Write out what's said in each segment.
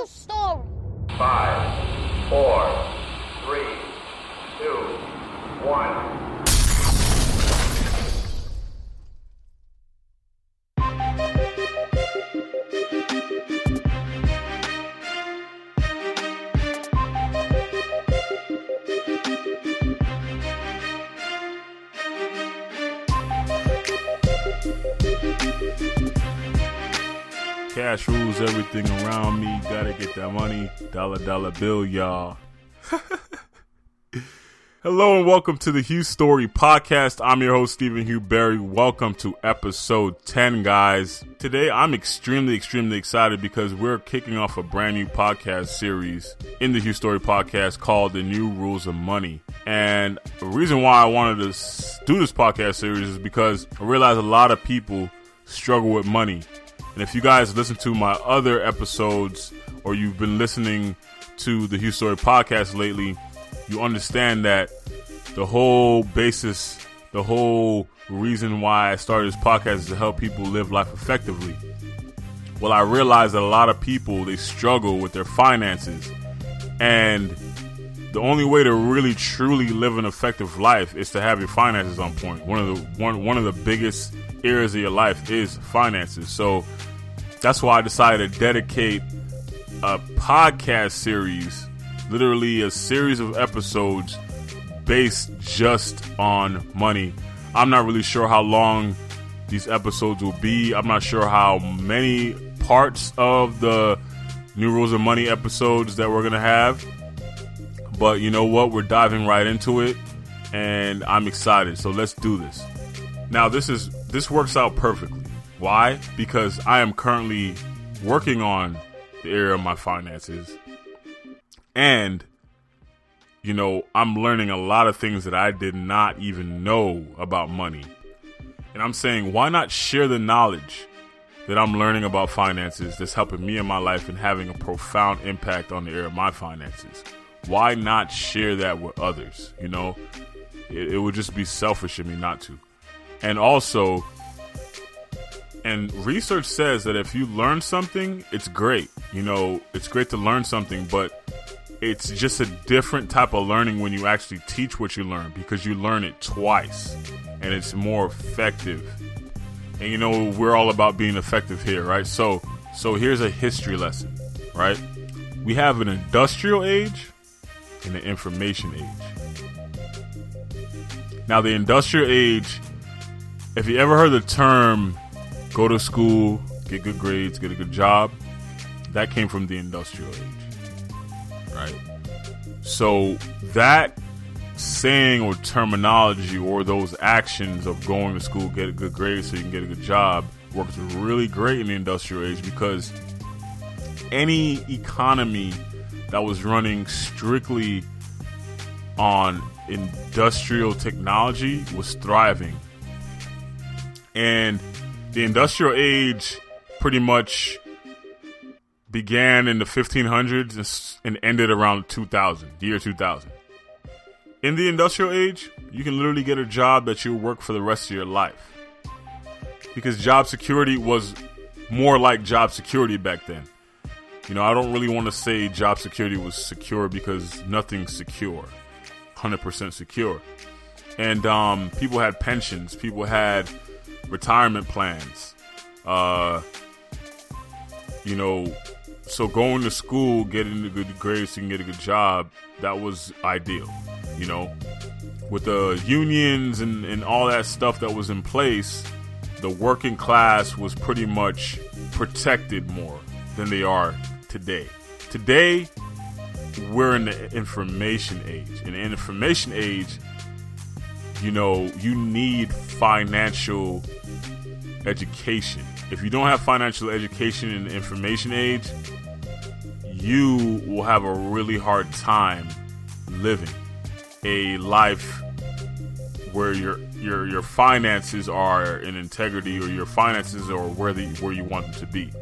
Hugh Story. 5, 4, 3, 2, 1. Cash rules everything around me. Gotta get that money. Dollar bill, y'all. Hello and welcome to the Hugh Story Podcast. I'm your host, Stephen Hugh Berry. Welcome to episode 10, guys. Today, I'm extremely excited because we're kicking off a brand new podcast series in the Hugh Story Podcast called The New Rules of Money. And the reason why I wanted to do this podcast series is because I realize a lot of people struggle with money. And if you guys listen to my other episodes or you've been listening to the Hugh Story Podcast lately, you understand that the whole basis, the whole reason why I started this podcast is to help people live life effectively. Well, I realized that a lot of people, they struggle with their finances. And the only way to really truly live an effective life is to have your finances on point. One of the biggest areas of your life is finances. So that's why I decided to dedicate a podcast series, literally a series of episodes based just on money. I'm not really sure how long these episodes will be. I'm not sure how many parts of the New Rules of Money episodes that we're going to have. But you know what? We're diving right into it and I'm excited. So let's do this. Now, this works out perfectly. Why? Because I am currently working on the area of my finances. And, you know, I'm learning a lot of things that I did not even know about money. And I'm saying, why not share the knowledge that I'm learning about finances that's helping me in my life and having a profound impact on the area of my finances? Why not share that with others? You know, it would just be selfish of me not to. And also, and research says that if you learn something, it's great. You know, it's great to learn something, but it's just a different type of learning when you actually teach what you learn, because you learn it twice and it's more effective. And, you know, we're all about being effective here, right? So here's a history lesson, right? We have an industrial age and an information age. Now, the industrial age, if you ever heard the term, go to school, get good grades, get a good job, that came from the industrial age. Right. So that saying or terminology or those actions of going to school, get a good grade so you can get a good job, works really great in the industrial age, because any economy that was running strictly on industrial technology was thriving. And the industrial age pretty much began in the 1500s and ended around 2000, the year 2000. In the industrial age, you can literally get a job that you'll work for the rest of your life, because job security was more like job security back then. You know, I don't really want to say job security was secure, because nothing's secure, 100% secure. And people had pensions, people had retirement plans, you know. So going to school, getting a good grades, so you can get a good job, that was ideal, you know. With the unions and all that stuff that was in place, the working class was pretty much protected more than they are today. Today, we're in the information age. In the information age, you know, you need financial education. If you don't have financial education in the information age, you will have a really hard time living a life where your finances are in integrity, or your finances are where you want them to be.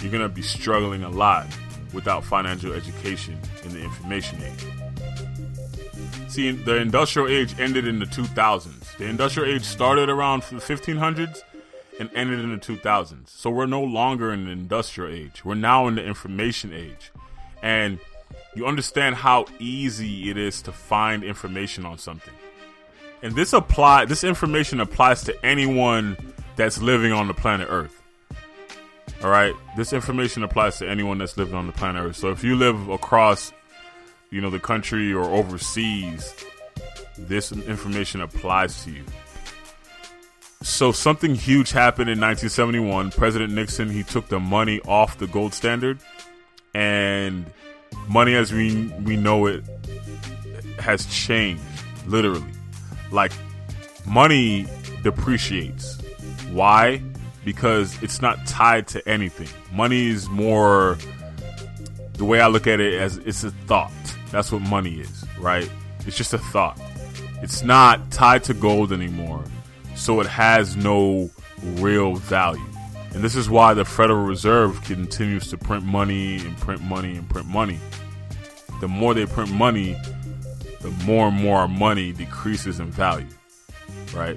You're going to be struggling a lot without financial education in the information age. See, the industrial age ended in the 2000s. The industrial age started around the 1500s and ended in the 2000s. So we're no longer in the industrial age. We're now in the information age. and you understand how easy it is to find information on something. And this information applies to anyone that's living on the planet Earth. All right. This information applies to anyone that's living on the planet Earth. So if you live across, the country or overseas, this information applies to you. So something huge happened in 1971. President Nixon, he took the money off the gold standard, and money as we know it has changed, literally. Like, money depreciates. Why? Because it's not tied to anything. Money is more, the way I look at it, as it's a thought. That's what money is, right? It's just a thought. It's not tied to gold anymore, so it has no real value. And this is why the Federal Reserve continues to print money and print money and print money. The more they print money, the more and more money decreases in value, right?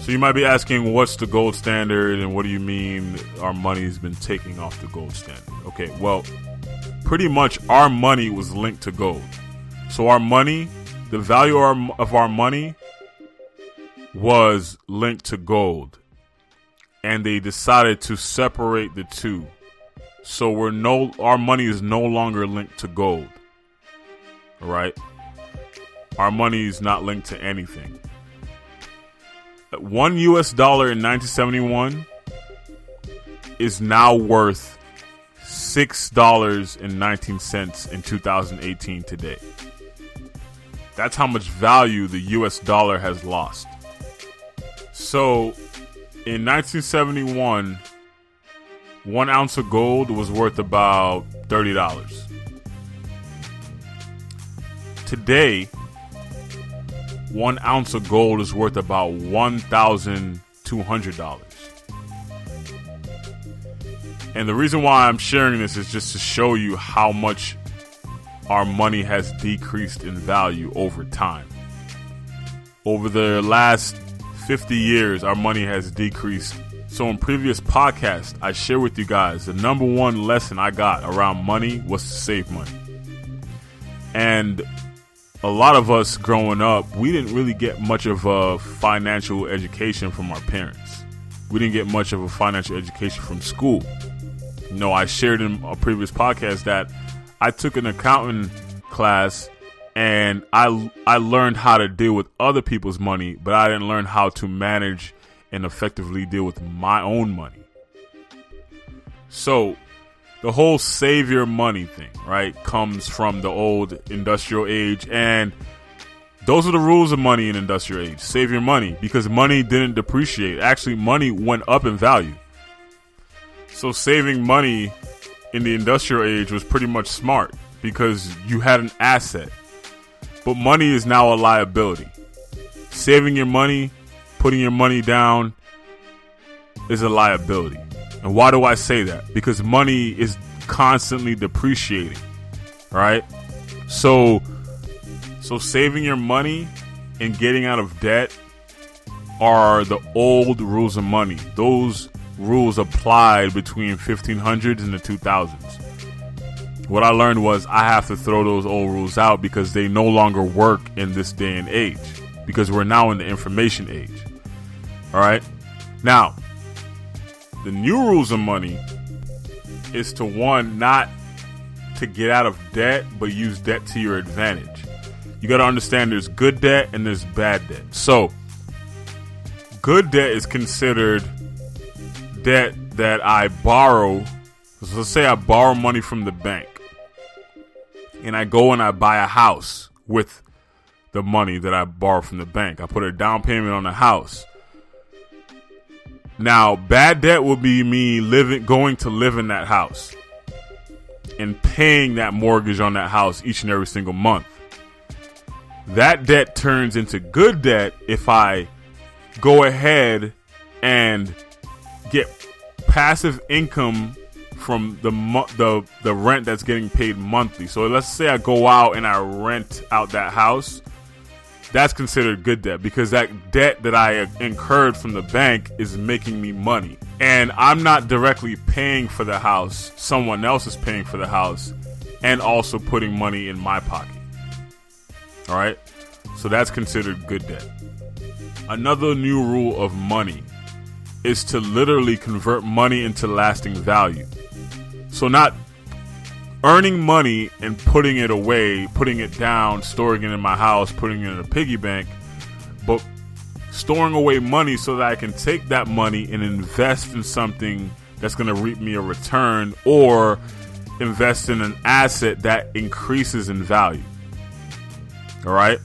So you might be asking, what's the gold standard and what do you mean our money's been taking off the gold standard? Okay, well, pretty much our money was linked to gold. So our money, the value of our money was linked to gold. And they decided to separate the two. So our money is no longer linked to gold. All right? Our money is not linked to anything. $1 in 1971 is now worth $6.19 in 2018 today. That's how much value the US dollar has lost. So in 1971, 1 ounce of gold was worth about $30. Today, 1 ounce of gold is worth about $1,200. And the reason why I'm sharing this is just to show you how much our money has decreased in value over time. Over the last 50 years, our money has decreased. So in previous podcasts, I share with you guys the number one lesson I got around money was to save money. And a lot of us growing up, we didn't really get much of a financial education from our parents. We didn't get much of a financial education from school. I shared in a previous podcast that I took an accounting class and I learned how to deal with other people's money, but I didn't learn how to manage and effectively deal with my own money. So the whole save your money thing, right, comes from the old industrial age. And those are the rules of money in industrial age. Save your money, because money didn't depreciate. Actually, money went up in value. So saving money in the industrial age was pretty much smart because you had an asset. But money is now a liability. Saving your money, putting your money down is a liability. And why do I say that? Because money is constantly depreciating, right? So saving your money and getting out of debt are the old rules of money. Those rules applied between 1500s and the 2000s. What I learned was I have to throw those old rules out because they no longer work in this day and age, because we're now in the information age. All right. Now, the new rules of money is to, one, not to get out of debt, but use debt to your advantage. You got to understand there's good debt and there's bad debt. So good debt is considered debt that I borrow. So let's say I borrow money from the bank and I go and I buy a house with the money that I borrow from the bank. I put a down payment on the house. Now, bad debt would be me going to live in that house and paying that mortgage on that house each and every single month. That debt turns into good debt if I go ahead and get passive income from the rent that's getting paid monthly. So let's say I go out and I rent out that house. That's considered good debt because that debt that I incurred from the bank is making me money. And I'm not directly paying for the house. Someone else is paying for the house. and also putting money in my pocket. All right. So that's considered good debt. Another new rule of money is to literally convert money into lasting value. So not earning money and putting it away, putting it down, storing it in my house, putting it in a piggy bank, but storing away money so that I can take that money and invest in something that's going to reap me a return, or invest in an asset that increases in value. All right.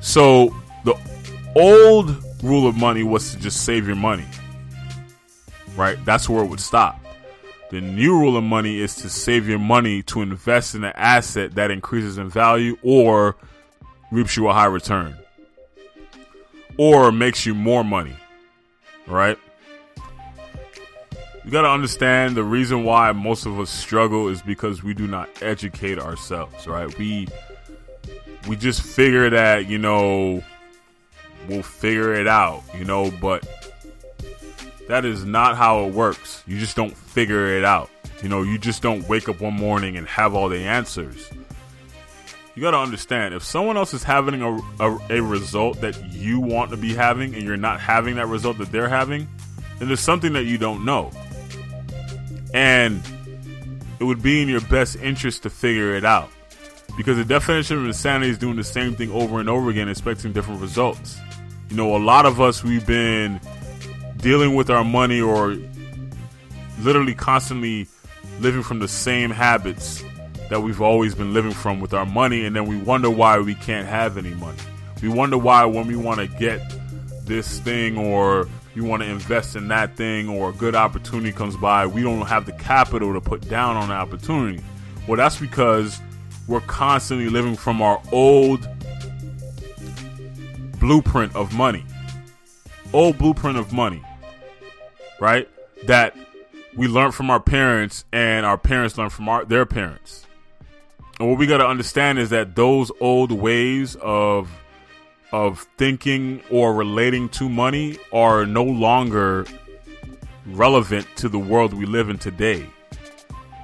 So the old rule of money was to just save your money. Right. That's where it would stop. The new rule of money is to save your money to invest in an asset that increases in value or reaps you a high return or makes you more money. All right. You got to understand the reason why most of us struggle is because we do not educate ourselves, right? We just figure that, you know, we'll figure it out, you know, but that is not how it works. You just don't figure it out. You know, you just don't wake up one morning and have all the answers. You got to understand, if someone else is having a result that you want to be having and you're not having that result that they're having, then there's something that you don't know. And it would be in your best interest to figure it out, because the definition of insanity is doing the same thing over and over again, expecting different results. You know, a lot of us, we've been dealing with our money or literally constantly living from the same habits that we've always been living from with our money. And then we wonder why we can't have any money. We wonder why when we want to get this thing or you want to invest in that thing or a good opportunity comes by, we don't have the capital to put down on the opportunity. Well, that's because we're constantly living from our old blueprint of money. Old blueprint of money, right? That we learned from our parents and our parents learned from their parents. And what we got to understand is that those old ways of thinking or relating to money are no longer relevant to the world we live in today.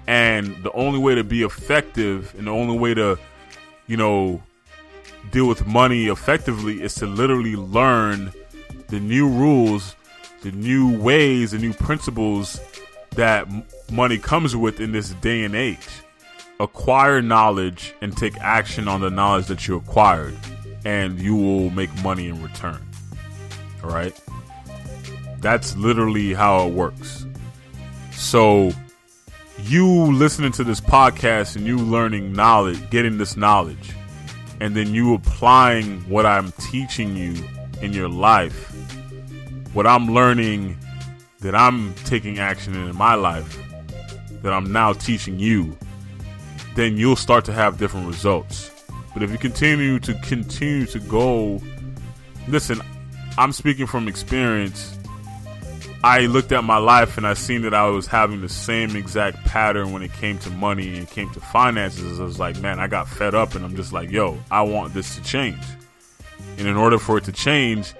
And the only way to be effective and the only way to, you know, deal with money effectively is to literally learn the new rules, the new ways, the new principles that money comes with in this day and age. Acquire knowledge and take action on the knowledge that you acquired, and you will make money in return. All right. That's literally how it works. So you listening to this podcast and you learning knowledge, getting this knowledge, and then you applying what I'm teaching you in your life, what I'm learning that I'm taking action in my life that I'm now teaching you, then you'll start to have different results. But if you continue to go, listen, I'm speaking from experience. I looked at my life and I seen that I was having the same exact pattern when it came to money and it came to finances. I was like, man, I got fed up and I'm just like, yo, I want this to change. And in order for it to change,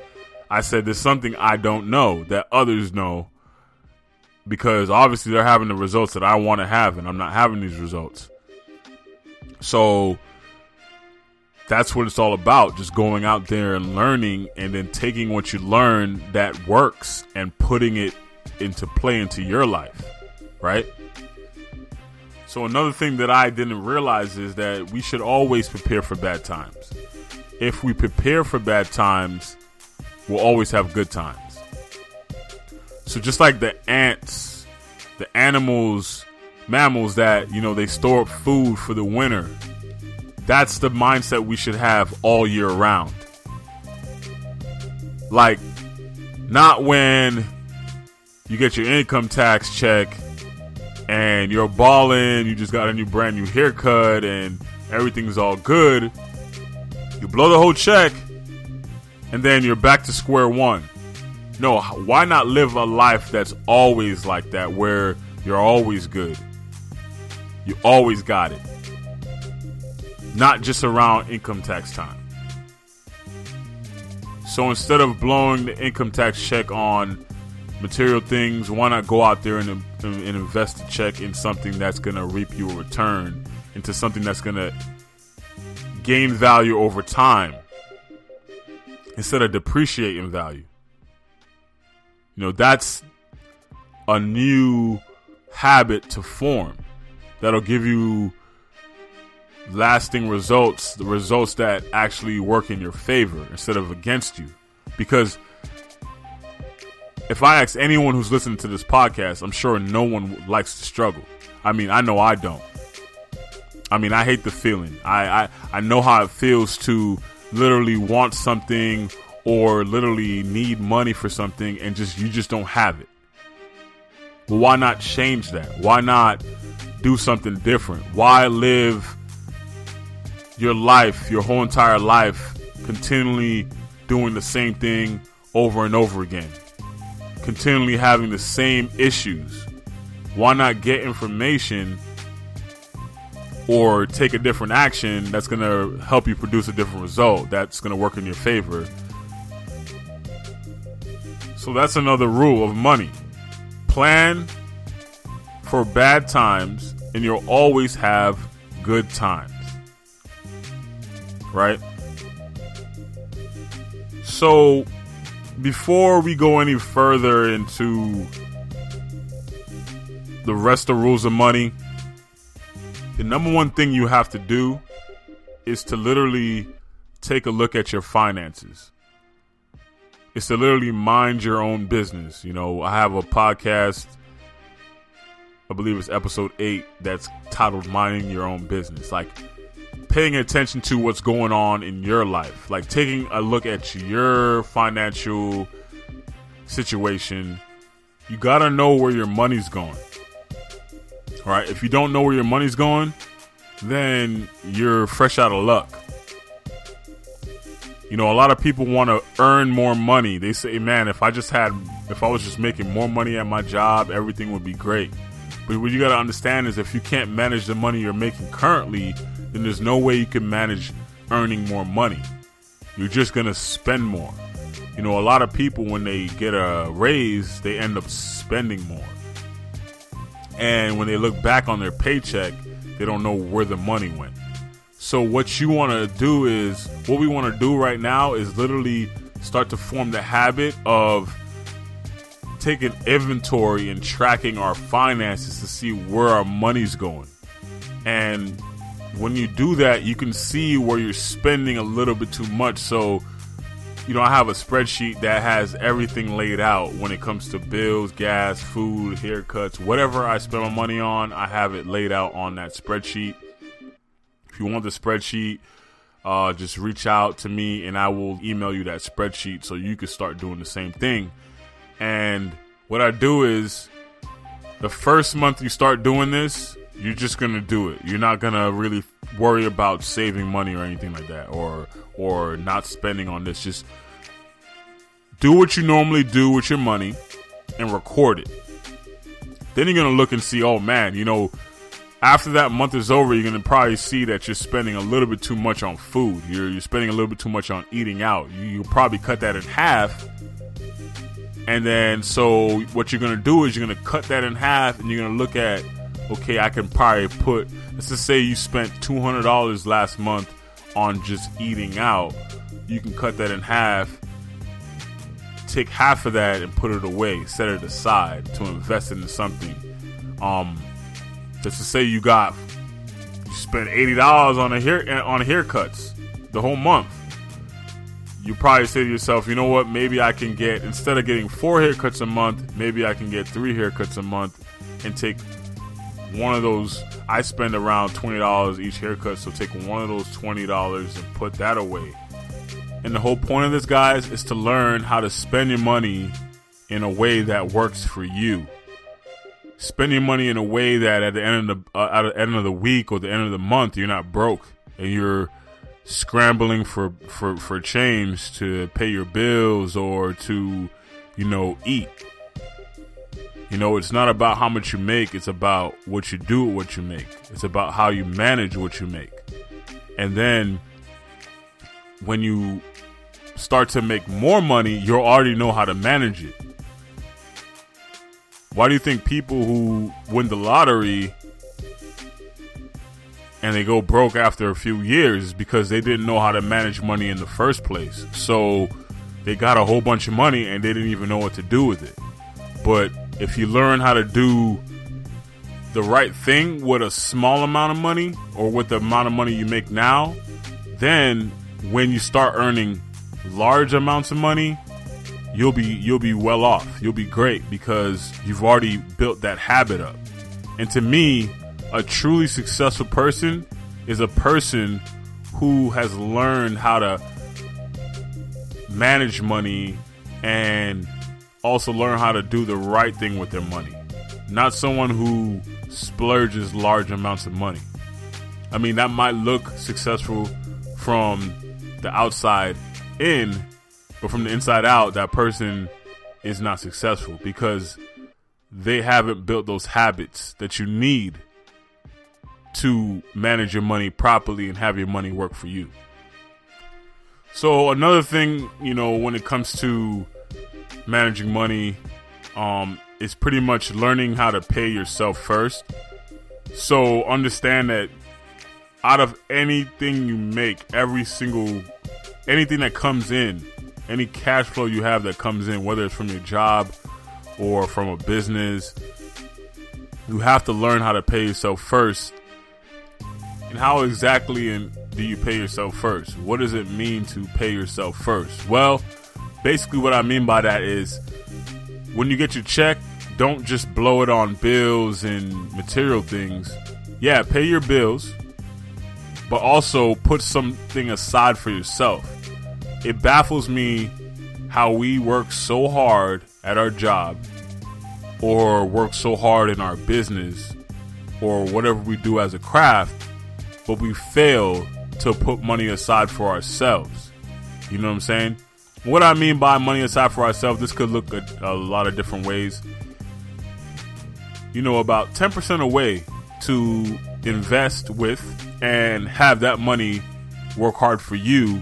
I said, there's something I don't know that others know, because obviously they're having the results that I want to have and I'm not having these results. So that's what it's all about. Just going out there and learning and then taking what you learn that works and putting it into play into your life. Right? So another thing that I didn't realize is that we should always prepare for bad times. If we prepare for bad times, we'll always have good times. So just like the ants, the animals, mammals that, you know, they store up food for the winter. That's the mindset we should have all year round. Like, not when you get your income tax check and you're balling, you just got a new brand new haircut and everything's all good. You blow the whole check and then you're back to square one. No, why not live a life that's always like that, where you're always good? You always got it. Not just around income tax time. So instead of blowing the income tax check on material things, why not go out there and invest a check in something that's going to reap you a return, into something that's going to gain value over time instead of depreciate in value. You know, that's a new habit to form that'll give you lasting results, the results that actually work in your favor instead of against you. Because if I ask anyone who's listening to this podcast, I'm sure no one likes to struggle. I mean, I know I don't. I mean, I hate the feeling. I know how it feels to literally want something or literally need money for something and you just don't have it. But why not change that? Why not do something different? Why live your life, your whole entire life, continually doing the same thing over and over again? Continually having the same issues. Why not get information or take a different action that's going to help you produce a different result that's going to work in your favor? So that's another rule of money. Plan for bad times and you'll always have good times. Right? So before we go any further into the rest of rules of money, the number one thing you have to do is to literally take a look at your finances. It's to literally mind your own business. You know, I have a podcast, I believe it's episode 8, that's titled Minding Your Own Business. Like paying attention to what's going on in your life, like taking a look at your financial situation. You gotta know where your money's going. All right, if you don't know where your money's going, then you're fresh out of luck. You know, a lot of people want to earn more money. They say, man, if I was just making more money at my job, everything would be great. But what you gotta understand is if you can't manage the money you're making currently, then there's no way you can manage earning more money. You're just going to spend more. You know, a lot of people, when they get a raise, they end up spending more. And when they look back on their paycheck, they don't know where the money went. So what we want to do right now is literally start to form the habit of taking inventory and tracking our finances to see where our money's going. And when you do that, you can see where you're spending a little bit too much. So, you know, I have a spreadsheet that has everything laid out when it comes to bills, gas, food, haircuts, whatever I spend my money on, I have it laid out on that spreadsheet. If you want the spreadsheet, just reach out to me and I will email you that spreadsheet so you can start doing the same thing. And what I do is the first month you start doing this, you're just going to do it. You're not going to really worry about saving money or anything like that or not spending on this. Just do what you normally do with your money and record it. Then you're going to look and see, oh, man, you know, after that month is over, you're going to probably see that you're spending a little bit too much on food. You're spending a little bit too much on eating out. You'll probably cut that in half. And then so what you're going to do is you're going to cut that in half and you're going to look at, okay, I can probably put, let's just say you spent $200 last month on just eating out. You can cut that in half, take half of that and put it away, set it aside to invest into something. Let's just say you spent $80 on haircuts the whole month. You probably say to yourself, you know what, maybe I can get, instead of getting 4 haircuts a month, maybe I can get 3 haircuts a month and take one of those. I spend around $20 each haircut, so take one of those $20 and put that away. And the whole point of this, guys, is to learn how to spend your money in a way that works for you. Spend your money in a way that at the end of the week or the end of the month, you're not broke and you're scrambling for change to pay your bills or to, you know, eat. You know, it's not about how much you make. It's about what you do with what you make. It's about how you manage what you make. And then when you start to make more money, you'll already know how to manage it. Why do you think people who win the lottery and they go broke after a few years? Because they didn't know how to manage money in the first place. So they got a whole bunch of money and they didn't even know what to do with it. But if you learn how to do the right thing with a small amount of money, or with the amount of money you make now, then when you start earning large amounts of money, you'll be well off. You'll be great because you've already built that habit up. And to me, a truly successful person is a person who has learned how to manage money and also learn how to do the right thing with their money. Not someone who splurges large amounts of money. I mean, that might look successful from the outside in, but from the inside out, that person is not successful because they haven't built those habits that you need to manage your money properly and have your money work for you. So another thing, you know, when it comes to managing money, it's pretty much learning how to pay yourself first. So understand that out of anything you make, anything that comes in, any cash flow you have that comes in, whether it's from your job or from a business, you have to learn how to pay yourself first. And how exactly do you pay yourself first? What does it mean to pay yourself first? Well, basically what I mean by that is, when you get your check, don't just blow it on bills and material things. Yeah, pay your bills, but also put something aside for yourself. It baffles me how we work so hard at our job, or work so hard in our business, or whatever we do as a craft, but we fail to put money aside for ourselves. You know what I'm saying? What I mean by money aside for ourselves, this could look a lot of different ways. You know, about 10% away to invest with and have that money work hard for you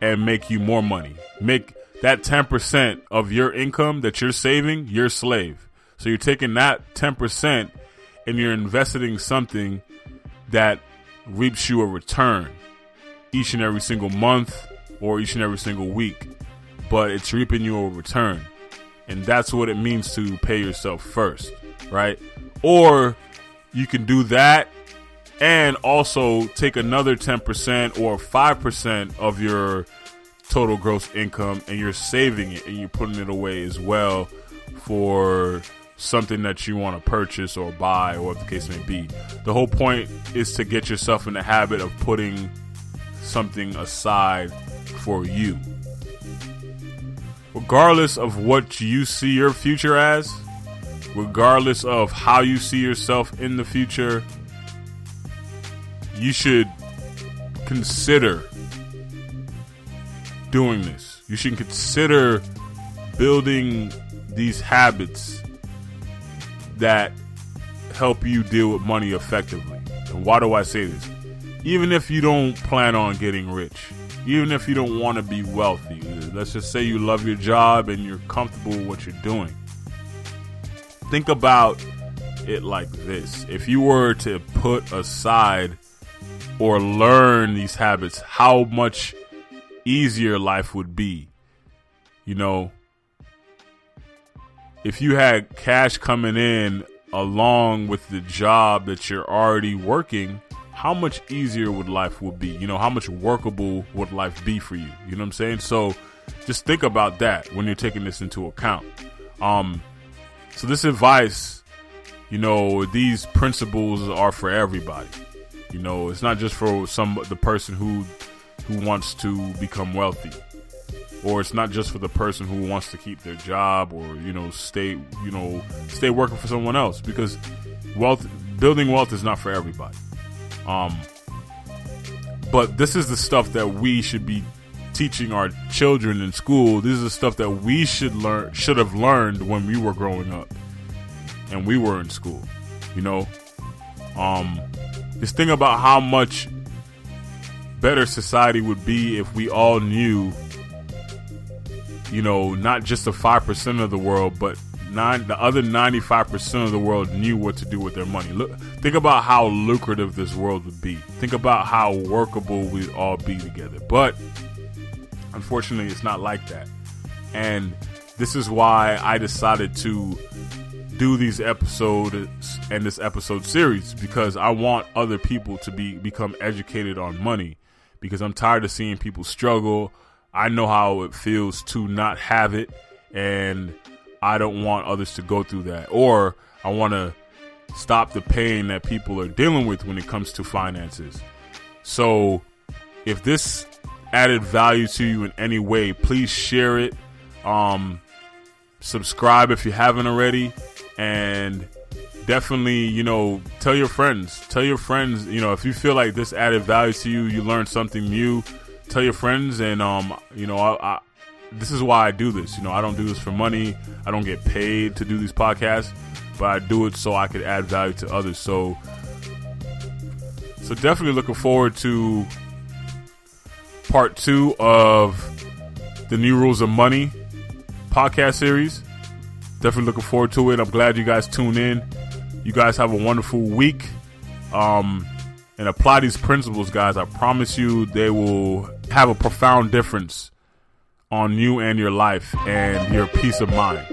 and make you more money. Make that 10% of your income that you're saving your slave. So you're taking that 10% and you're investing in something that reaps you a return each and every single month or each and every single week. But it's reaping you a return. And that's what it means to pay yourself first, right? Or you can do that and also take another 10% or 5% of your total gross income, and you're saving it and you're putting it away as well for something that you want to purchase or buy, or whatever the case may be. The whole point is to get yourself in the habit of putting something aside for you. Regardless of what you see your future as, regardless of how you see yourself in the future, you should consider doing this. You should consider building these habits that help you deal with money effectively. And why do I say this? Even if you don't plan on getting rich, even if you don't want to be wealthy, let's just say you love your job and you're comfortable with what you're doing. Think about it like this. If you were to put aside or learn these habits, how much easier life would be. You know, if you had cash coming in along with the job that you're already working, how much easier would life would be? You know, how much workable would life be for you? You know what I'm saying? So just think about that when you're taking this into account. So this advice, you know, these principles are for everybody. You know, it's not just for the person who wants to become wealthy, or it's not just for the person who wants to keep their job, or, you know, stay working for someone else, because building wealth is not for everybody. But this is the stuff that we should be teaching our children in school. This is the stuff that we should have learned when we were growing up and we were in school. You know, just think about how much better society would be if we all knew, you know, not just the 5% of the world, but the other 95% of the world knew what to do with their money. Look, think about how lucrative this world would be. Think about how workable we'd all be together. But unfortunately, it's not like that. And this is why I decided to do these episodes and this episode series, because I want other people to become educated on money, because I'm tired of seeing people struggle. I know how it feels to not have it, and I don't want others to go through that. Or I want to stop the pain that people are dealing with when it comes to finances. So if this added value to you in any way, please share it. Subscribe if you haven't already, and definitely, tell your friends. If you feel like this added value to you, you learned something new, tell your friends. And this is why I do this. I don't do this for money. I don't get paid to do these podcasts, but I do it so I could add value to others. So definitely looking forward to part 2 of the New Rules of Money podcast series. Definitely looking forward to it. I'm glad you guys tune in. You guys have a wonderful week. And apply these principles, guys. I promise you they will have a profound difference on you and your life and your peace of mind.